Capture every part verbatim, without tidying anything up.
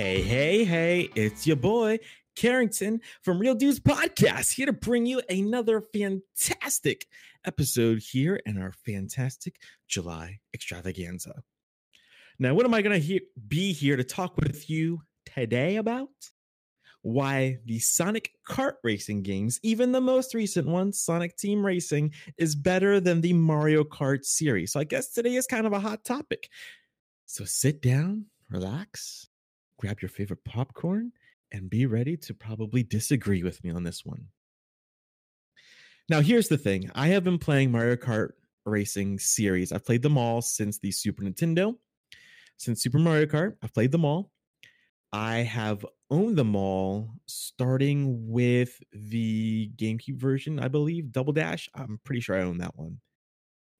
Hey, hey, hey, it's your boy, Carrington from Real Dudes Podcast, here to bring you another fantastic episode here in our fantastic July extravaganza. Now, what am I going to he- be here to talk with you today about? Why the Sonic Kart Racing games, even the most recent one, Sonic Team Racing, is better than the Mario Kart series. So I guess today is kind of a hot topic. So sit down, relax, grab your favorite popcorn, and be ready to probably disagree with me on this one. Now, here's the thing. I have been playing Mario Kart Racing series. I've played them all since the Super Nintendo, since Super Mario Kart. I've played them all. I have owned them all, starting with the GameCube version, I believe, Double Dash. I'm pretty sure I own that one.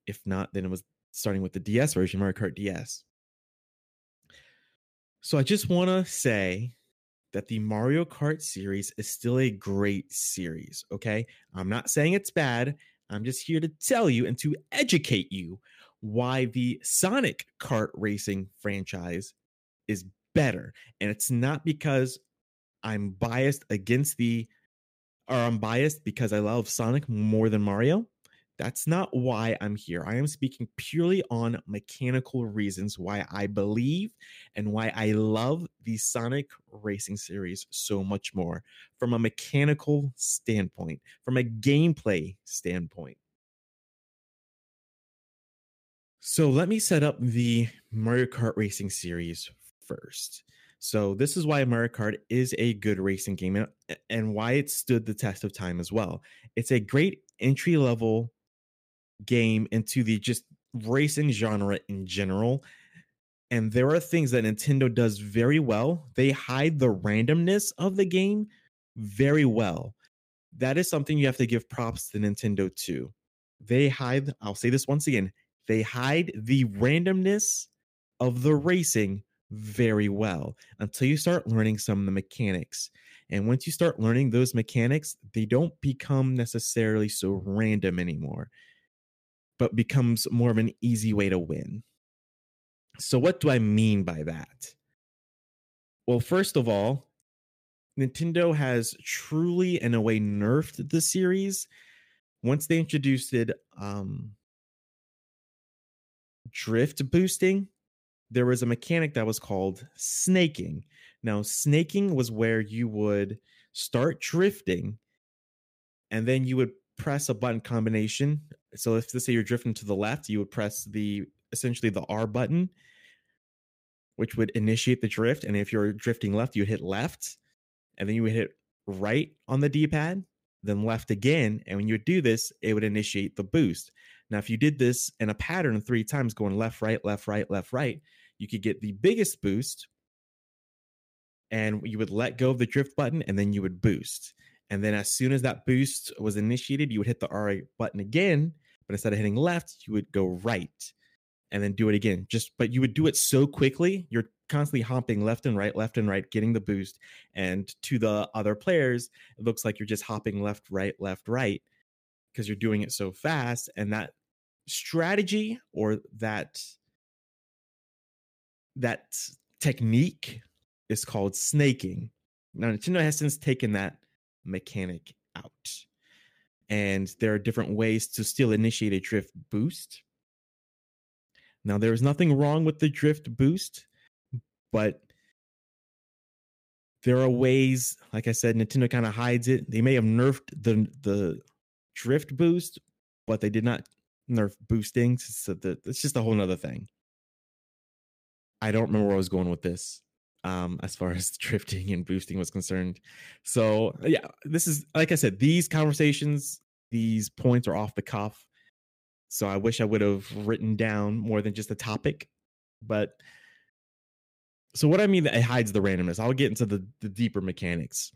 If not, then it was starting with the D S version, Mario Kart D S. So I just want to say that the Mario Kart series is still a great series, okay? I'm not saying it's bad. I'm just here to tell you and to educate you why the Sonic Kart Racing franchise is better. And it's not because I'm biased against the, or I'm biased because I love Sonic more than Mario. That's not why I'm here. I am speaking purely on mechanical reasons why I believe and why I love the Sonic Racing series so much more from a mechanical standpoint, from a gameplay standpoint. So let me set up the Mario Kart Racing series first. So this is why Mario Kart is a good racing game and why it stood the test of time as well. It's a great entry-level game into the just racing genre in general. And there are things that Nintendo does very well. They hide the randomness of the game very well. That is something you have to give props to Nintendo to. They hide, I'll say this once again, they hide the randomness of the racing very well until you start learning some of the mechanics. And once you start learning those mechanics, they don't become necessarily so random anymore, but becomes more of an easy way to win. So what do I mean by that? Well, first of all, Nintendo has truly, in a way, nerfed the series. Once they introduced it, um, drift boosting, there was a mechanic that was called snaking. Now, snaking was where you would start drifting and then you would press a button combination. So if let's say you're drifting to the left, you would press the essentially the R button, which would initiate the drift. And if you're drifting left, you would hit left and then you would hit right on the D-pad, then left again. And when you would do this, it would initiate the boost. Now, if you did this in a pattern three times going left, right, left, right, left, right, you could get the biggest boost. And you would let go of the drift button, and then you would boost. And then as soon as that boost was initiated, you would hit the R button again. But instead of hitting left, you would go right and then do it again. Just, but you would do it so quickly. You're constantly hopping left and right, left and right, getting the boost. And to the other players, it looks like you're just hopping left, right, left, right, because you're doing it so fast. And that strategy or that, that technique is called snaking. Now, Nintendo has since taken that mechanic out. And there are different ways to still initiate a drift boost. Now, there is nothing wrong with the drift boost, but there are ways, like I said, Nintendo kind of hides it. They may have nerfed the, the drift boost, but they did not nerf boosting. So the, it's just a whole nother thing. I don't remember where I was going with this. Um, as far as drifting and boosting was concerned. So yeah, this is, like I said, these conversations, these points are off the cuff. So I wish I would have written down more than just a topic, but so what I mean that it hides the randomness, I'll get into the, the deeper mechanics.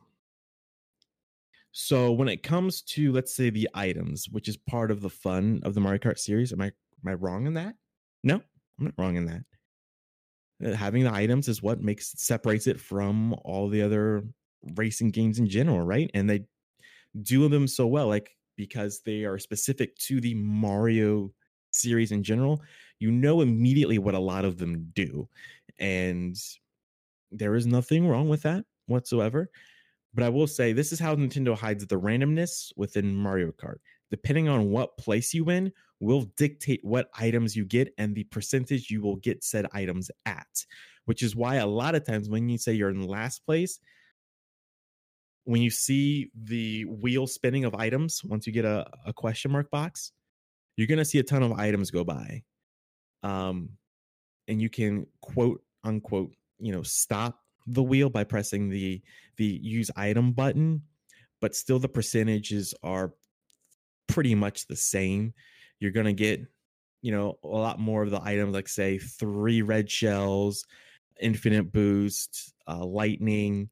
So when it comes to, let's say, the items, which is part of the fun of the Mario Kart series. Am I, am I wrong in that? No, I'm not wrong in that. Having the items is what makes separates it from all the other racing games in general, right? And they do them so well, like because they are specific to the Mario series in general. You know immediately what a lot of them do, and There is nothing wrong with that whatsoever. But I will say this is how Nintendo hides the randomness within Mario Kart. Depending on what place you win will dictate what items you get and the percentage you will get said items at, which is why a lot of times when you say you're in last place, when you see the wheel spinning of items, once you get a, a question mark box, you're going to see a ton of items go by. Um, and you can quote unquote, you know, stop the wheel by pressing the the use item button, but still the percentages are pretty much the same. You're going to get, you know, a lot more of the items, like say three red shells, infinite boost, uh, lightning,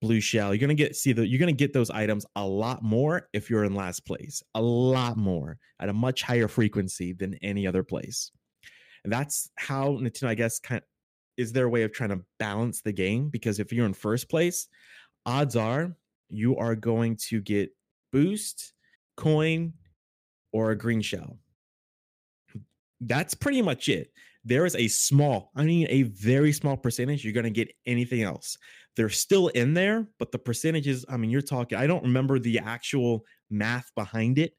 blue shell. You're going to get, see the, you're going to get those items a lot more if you're in last place, a lot more at a much higher frequency than any other place. And that's how Nintendo, I guess, kind of is their way of trying to balance the game, because if you're in first place, odds are you are going to get boost, coin, or a green shell. That's pretty much it. There is a small, I mean, a very small percentage you're going to get anything else. They're still in there, but the percentages, I mean, you're talking, I don't remember the actual math behind it.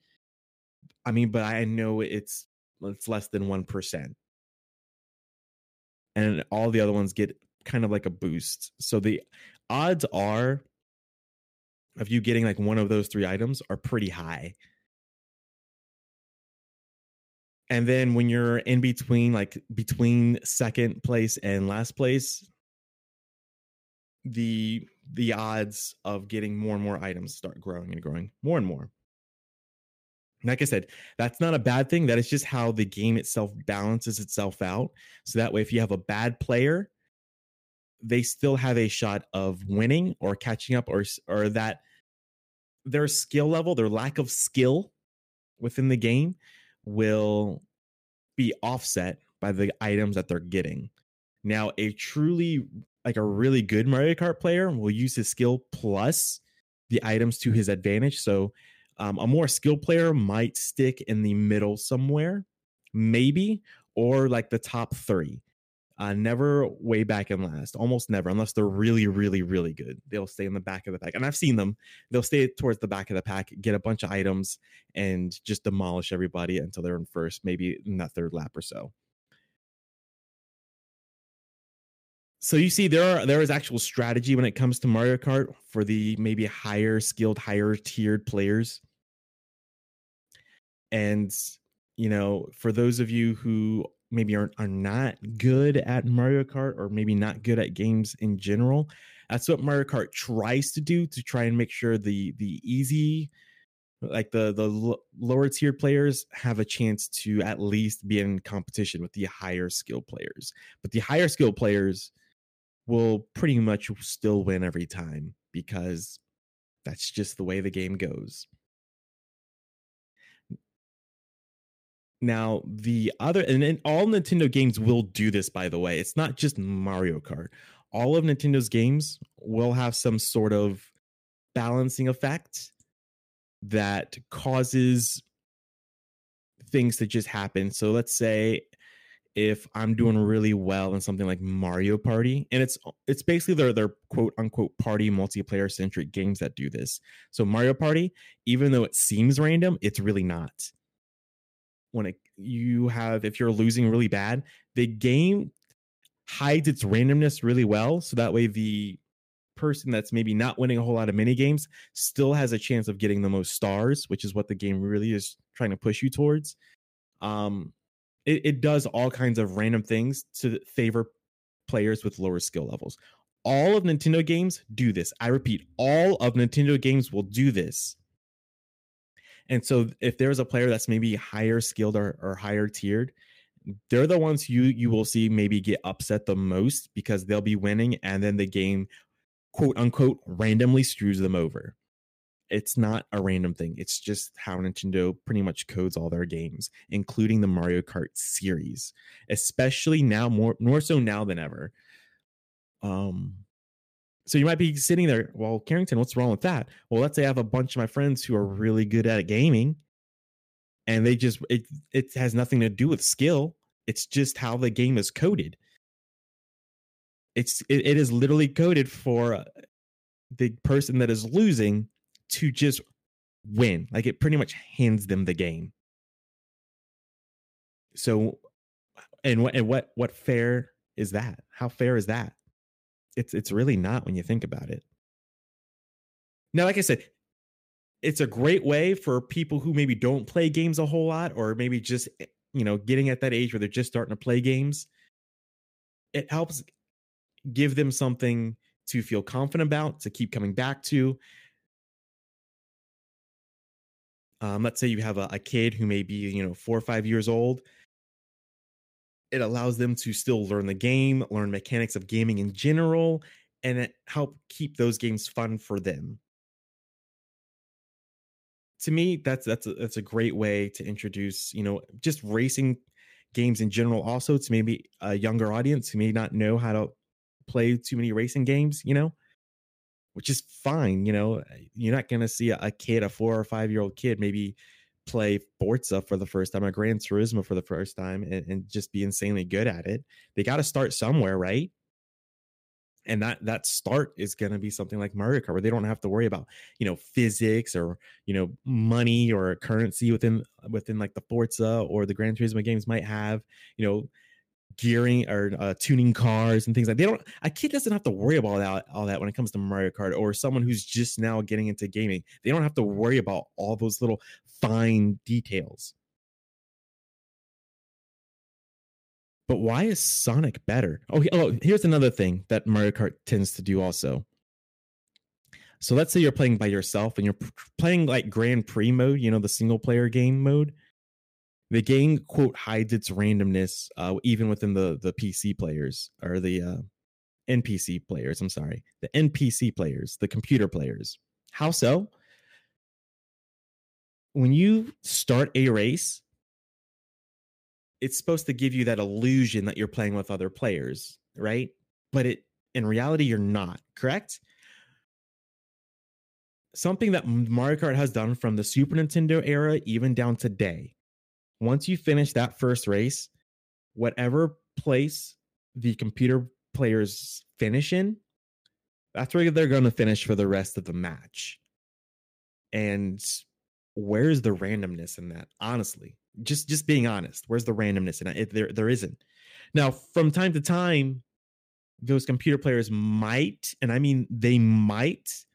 I mean, but I know it's it's less than one percent. And all the other ones get kind of like a boost. So the odds are of you getting like one of those three items are pretty high. And then when you're in between, like between second place and last place, the the odds of getting more and more items start growing and growing more and more. Like I said, that's not a bad thing. That is just how the game itself balances itself out. So that way, if you have a bad player, they still have a shot of winning or catching up, or or that their skill level, their lack of skill within the game will be offset by the items that they're getting. Now, a truly, like a really good Mario Kart player will use his skill plus the items to his advantage. So Um, a more skilled player might stick in the middle somewhere, maybe, or like the top three. Uh, never way back in last, almost never, unless they're really, really, really good. They'll stay in the back of the pack. And I've seen them. They'll stay towards the back of the pack, get a bunch of items, and just demolish everybody until they're in first, maybe in that third lap or so. So you see, there are there is actual strategy when it comes to Mario Kart for the maybe higher skilled, higher tiered players. And, you know, for those of you who maybe aren't are not good at Mario Kart, or maybe not good at games in general, that's what Mario Kart tries to do, to try and make sure the the easy, like the the l- lower tier players have a chance to at least be in competition with the higher skilled players. But the higher skilled players will pretty much still win every time, because that's just the way the game goes. Now, the other, and, and all Nintendo games will do this, by the way. It's not just Mario Kart. All of Nintendo's games will have some sort of balancing effect that causes things to just happen. So let's say if I'm doing really well in something like Mario Party, and it's it's basically their their quote unquote party multiplayer centric games that do this. So Mario Party, even though it seems random, it's really not. When it, you have, if you're losing really bad, the game hides its randomness really well, so that way the person that's maybe not winning a whole lot of mini games still has a chance of getting the most stars, which is what the game really is trying to push you towards. Um, It, it does all kinds of random things to favor players with lower skill levels. All of Nintendo games do this. I repeat, all of Nintendo games will do this. And so if there's a player that's maybe higher skilled or, or higher tiered, they're the ones you, you will see maybe get upset the most, because they'll be winning and then the game, quote unquote, randomly screws them over. It's not a random thing. It's just how Nintendo pretty much codes all their games, including the Mario Kart series, especially now, more, more so now than ever. Um, so you might be sitting there, well, Carrington, what's wrong with that? Well, let's say I have a bunch of my friends who are really good at gaming, and they just, it, it has nothing to do with skill. It's just how the game is coded. it's it, it is literally coded for the person that is losing to just win. Like, it pretty much hands them the game. So, and what and what what fair is that? How fair is that? It's it's really not when you think about it. Now, like I said, it's a great way for people who maybe don't play games a whole lot, or maybe just, you know, getting at that age where they're just starting to play games. It helps give them something to feel confident about, to keep coming back to. Um, let's say you have a, a kid who may be, you know, four or five years old. It allows them to still learn the game, learn mechanics of gaming in general, and it help keep those games fun for them. To me, that's that's a, that's a great way to introduce, you know, just racing games in general, also to maybe a younger audience who may not know how to play too many racing games, you know, which is fine. You know, you're not going to see a kid, a four or five year old kid, maybe play Forza for the first time or Gran Turismo for the first time and, and just be insanely good at it. They got to start somewhere, right? And that that start is going to be something like Mario Kart, where they don't have to worry about, you know, physics or, you know, money or currency within within like the Forza or the Gran Turismo games might have, you know, gearing or uh, tuning cars and things like that. They don't. A kid doesn't have to worry about all that, all that when it comes to Mario Kart, or someone who's just now getting into gaming. They don't have to worry about all those little fine details. But why is Sonic better? Oh, oh, here's another thing that Mario Kart tends to do also. So let's say you're playing by yourself and you're playing like Grand Prix mode, you know, the single player game mode. The game, quote, hides its randomness uh, even within the, the P C players or the uh, N P C players. I'm sorry, the N P C players, the computer players. How so? When you start a race, it's supposed to give you that illusion that you're playing with other players, right? But it, in reality, you're not, correct? Something that Mario Kart has done from the Super Nintendo era, even down today. Once you finish that first race, whatever place the computer players finish in, that's where they're going to finish for the rest of the match. And where's the randomness in that? Honestly, just just being honest, where's the randomness in it? There, there isn't. Now, from time to time, those computer players might, and I mean they might,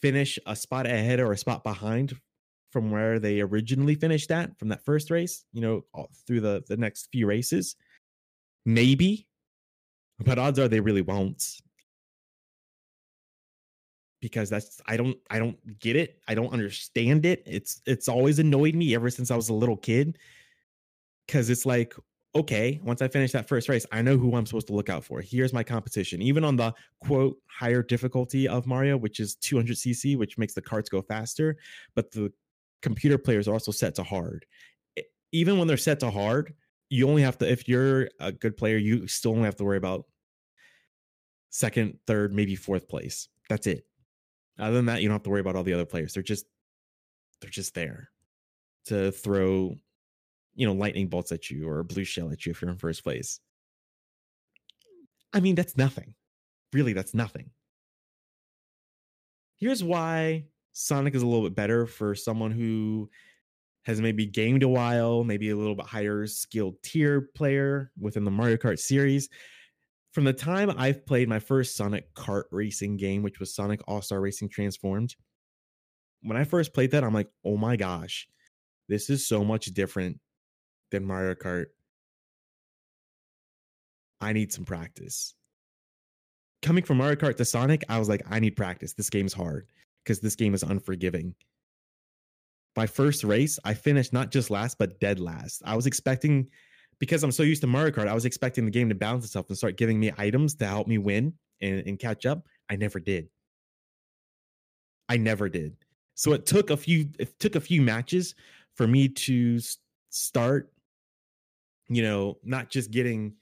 finish a spot ahead or a spot behind from where they originally finished at from that first race, you know, through the, the next few races. Maybe, but odds are they really won't. Because that's I don't I don't get it. I don't understand it. It's it's always annoyed me ever since I was a little kid. Because it's like, okay, once I finish that first race, I know who I'm supposed to look out for. Here's my competition. Even on the, quote, higher difficulty of Mario, which is two hundred c c, which makes the carts go faster. But the computer players are also set to hard. Even when they're set to hard, you only have to, if you're a good player, you still only have to worry about second, third, maybe fourth place. That's it. Other than that, you don't have to worry about all the other players. They're just, they're just there to throw, you know, lightning bolts at you or a blue shell at you if you're in first place. I mean, that's nothing. Really, that's nothing. Here's why Sonic is a little bit better for someone who has maybe gamed a while, maybe a little bit higher skilled tier player within the Mario Kart series. From the time I've played my first Sonic Kart Racing game, which was Sonic All-Star Racing Transformed, when I first played that, I'm like, oh my gosh, this is so much different than Mario Kart. I need some practice. Coming from Mario Kart to Sonic, I was like, I need practice. This game's hard because this game is unforgiving. My first race, I finished not just last, but dead last. I was expecting... Because I'm so used to Mario Kart, I was expecting the game to balance itself and start giving me items to help me win and, and catch up. I never did. I never did. So it took a few it took a few matches for me to start, you know, not just getting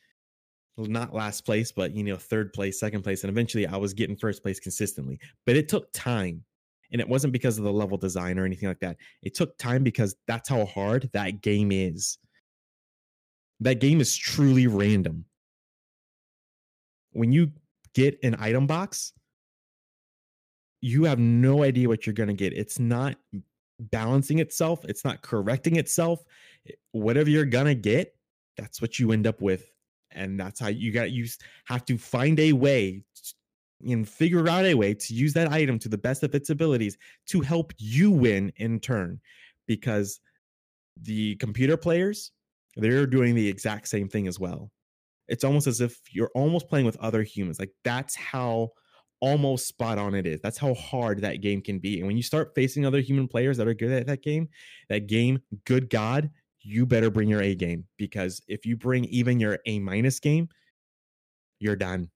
not last place, but, you know, third place, second place. And eventually I was getting first place consistently. But it took time. And it wasn't because of the level design or anything like that. It took time because that's how hard that game is. That game is truly random. when you get an item box, you have no idea what you're going to get. It's not balancing itself. It's not correcting itself. Whatever you're going to get, that's what you end up with. And that's how you got, you have to find a way and figure out a way to use that item to the best of its abilities to help you win in turn, because the computer players, they're doing the exact same thing as well. It's almost as if you're almost playing with other humans. Like, that's how almost spot on it is. That's how hard that game can be. And when you start facing other human players that are good at that game, that game, good God, you better bring your A game, because if you bring even your A minus game, you're done.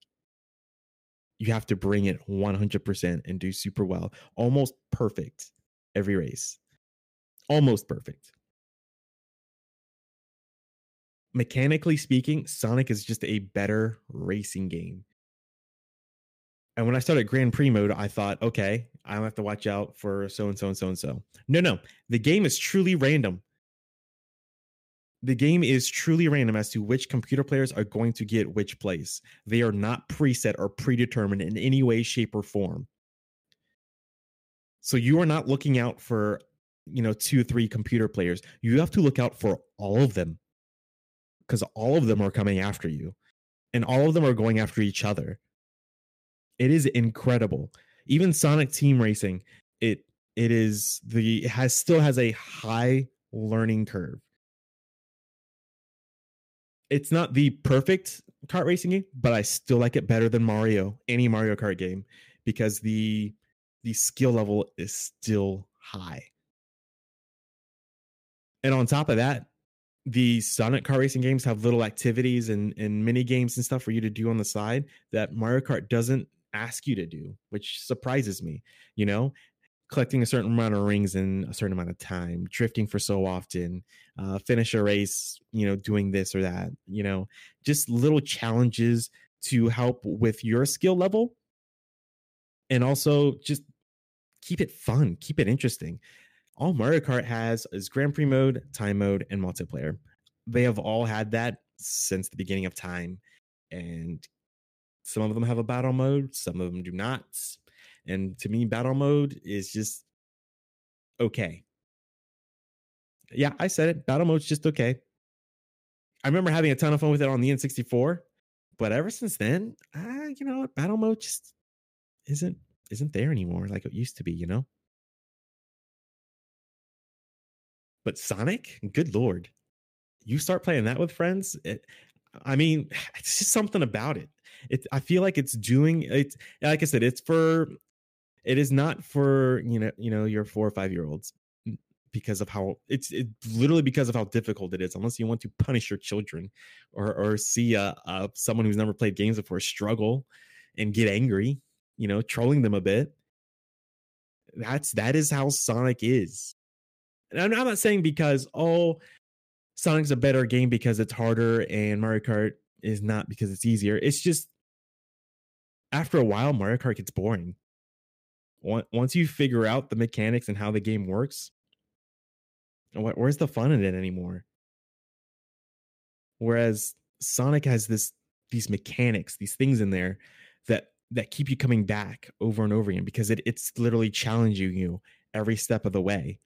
You have to bring it one hundred percent and do super well. Almost perfect every race. Almost perfect. Mechanically speaking, Sonic is just a better racing game. And when I started Grand Prix mode, I thought, okay, I don't have to watch out for so and so and so and so. No, no. The game is truly random. The game is truly random as to which computer players are going to get which place. They are not preset or predetermined in any way, shape, or form. So you are not looking out for, you know, two or three computer players. You have to look out for all of them, because all of them are coming after you and all of them are going after each other. It is incredible. Even Sonic Team Racing, it it is the it has still has a high learning curve. It's not the perfect kart racing game, but I still like it better than Mario, any Mario Kart game, because the the skill level is still high. And on top of that, the Sonic kart racing games have little activities and, and mini games and stuff for you to do on the side that Mario Kart doesn't ask you to do, which surprises me. You know, collecting a certain amount of rings in a certain amount of time, drifting for so often, uh, finish a race, you know, doing this or that, you know, just little challenges to help with your skill level. And also just keep it fun, keep it interesting. All Mario Kart has is Grand Prix mode, time mode, and multiplayer. They have all had that since the beginning of time. And some of them have a battle mode, some of them do not. And to me, battle mode is just okay. Yeah, I said it. Battle mode's just okay. I remember having a ton of fun with it on the N sixty-four, but ever since then, I, you know, battle mode just isn't isn't there anymore like it used to be, you know? But Sonic, good Lord, you start playing that with friends. It, I mean, it's just something about it. It, I feel like it's doing it's like I said, it's for it is not for, you know, you know, your four or five year olds, because of how it's it literally because of how difficult it is, unless you want to punish your children or or see uh, uh, someone who's never played games before struggle and get angry, you know, trolling them a bit. That's that is how Sonic is. And I'm not saying because, oh, Sonic's a better game because it's harder and Mario Kart is not because it's easier. It's just after a while, Mario Kart gets boring. Once you figure out the mechanics and how the game works, where's the fun in it anymore? Whereas Sonic has this these mechanics, these things in there that that keep you coming back over and over again, because it it's literally challenging you every step of the way.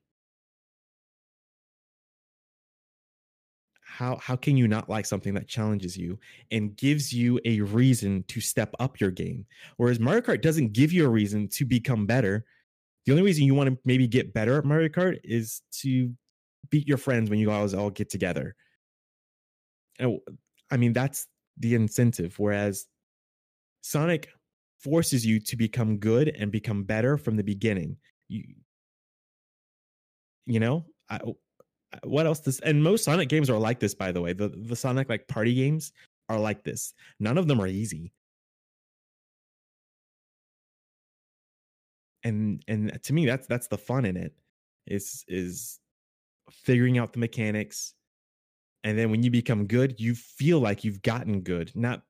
How how can you not like something that challenges you and gives you a reason to step up your game? Whereas Mario Kart doesn't give you a reason to become better. The only reason you want to maybe get better at Mario Kart is to beat your friends when you guys all get together. And, I mean, that's the incentive. Whereas Sonic forces you to become good and become better from the beginning. You, you know, I... What else this and most Sonic games are like this, by the way. The the Sonic like party games are like this. None of them are easy. And and to me, that's that's the fun in it. Is is figuring out the mechanics. And then when you become good, you feel like you've gotten good. Not,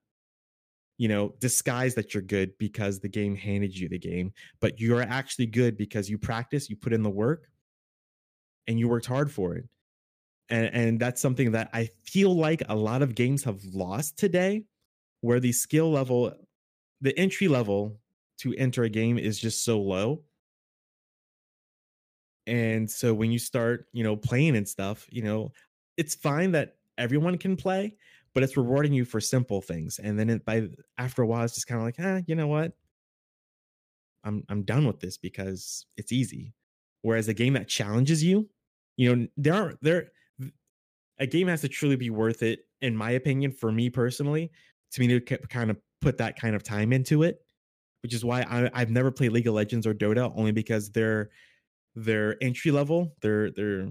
you know, disguise that you're good because the game handed you the game, but you're actually good because you practice, you put in the work. And you worked hard for it. And, and that's something that I feel like a lot of games have lost today where the skill level, the entry level to enter a game is just so low. And so when you start, you know, playing and stuff, you know, it's fine that everyone can play, but it's rewarding you for simple things. And then it, by after a while, it's just kind of like, ah, you know what? I'm I'm done with this because it's easy. Whereas a game that challenges you, you know, there are there a game has to truly be worth it, in my opinion, for me personally, to me to kind of put that kind of time into it, which is why I, I've never played League of Legends or Dota, only because their their entry level, their their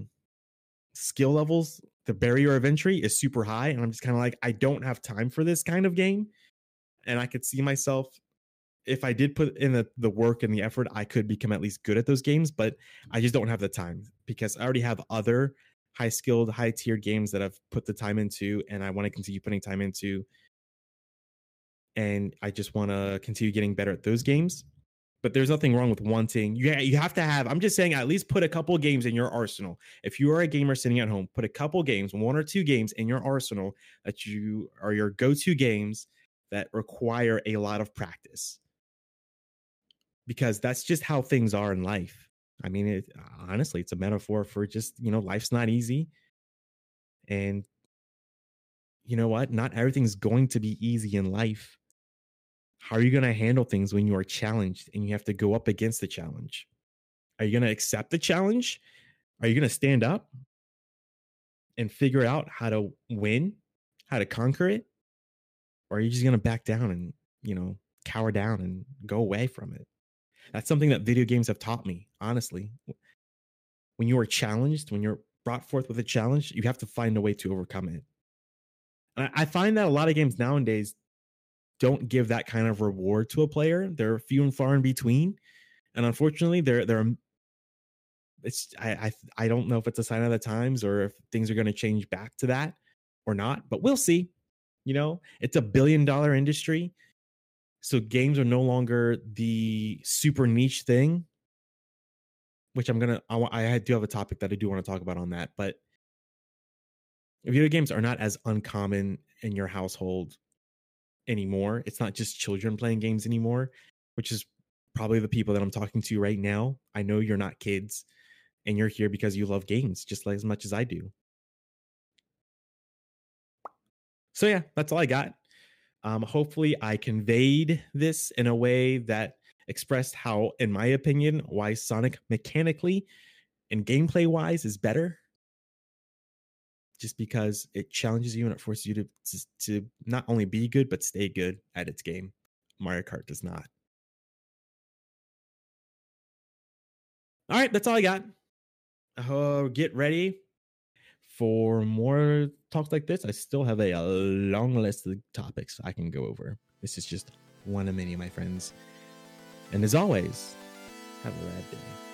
skill levels, the barrier of entry is super high, and I'm just kind of like, I don't have time for this kind of game. And I could see myself, if I did put in the, the work and the effort, I could become at least good at those games, but I just don't have the time because I already have other high-skilled, high-tiered games that I've put the time into and I want to continue putting time into. And I just want to continue getting better at those games. But there's nothing wrong with wanting. Yeah, you have to have, I'm just saying, at least put a couple games in your arsenal. If you are a gamer sitting at home, put a couple games, one or two games in your arsenal that you are your go-to games that require a lot of practice. Because that's just how things are in life. I mean, it, honestly, it's a metaphor for just, you know, life's not easy. And you know what? Not everything's going to be easy in life. How are you going to handle things when you are challenged and you have to go up against the challenge? Are you going to accept the challenge? Are you going to stand up and figure out how to win, how to conquer it? Or are you just going to back down and, you know, cower down and go away from it? That's something that video games have taught me, honestly. When you are challenged, when you're brought forth with a challenge, you have to find a way to overcome it. And I find that a lot of games nowadays don't give that kind of reward to a player. They're few and far in between. And unfortunately, they're, they're, it's, I, I, I don't know if it's a sign of the times or if things are going to change back to that or not, but we'll see. You know, it's a billion dollar industry. So games are no longer the super niche thing, which I'm going to, I do have a topic that I do want to talk about on that, but video games are not as uncommon in your household anymore. It's not just children playing games anymore, which is probably the people that I'm talking to right now. I know you're not kids and you're here because you love games just like as much as I do. So yeah, that's all I got. Um, hopefully I conveyed this in a way that expressed how, in my opinion, why Sonic mechanically and gameplay wise is better. Just because it challenges you and it forces you to, to, to not only be good, but stay good at its game. Mario Kart does not. All right, that's all I got. Uh, get ready for more talks like this. I still have a, a long list of topics I can go over. This is just one of many, my friends. And as always, have a rad day.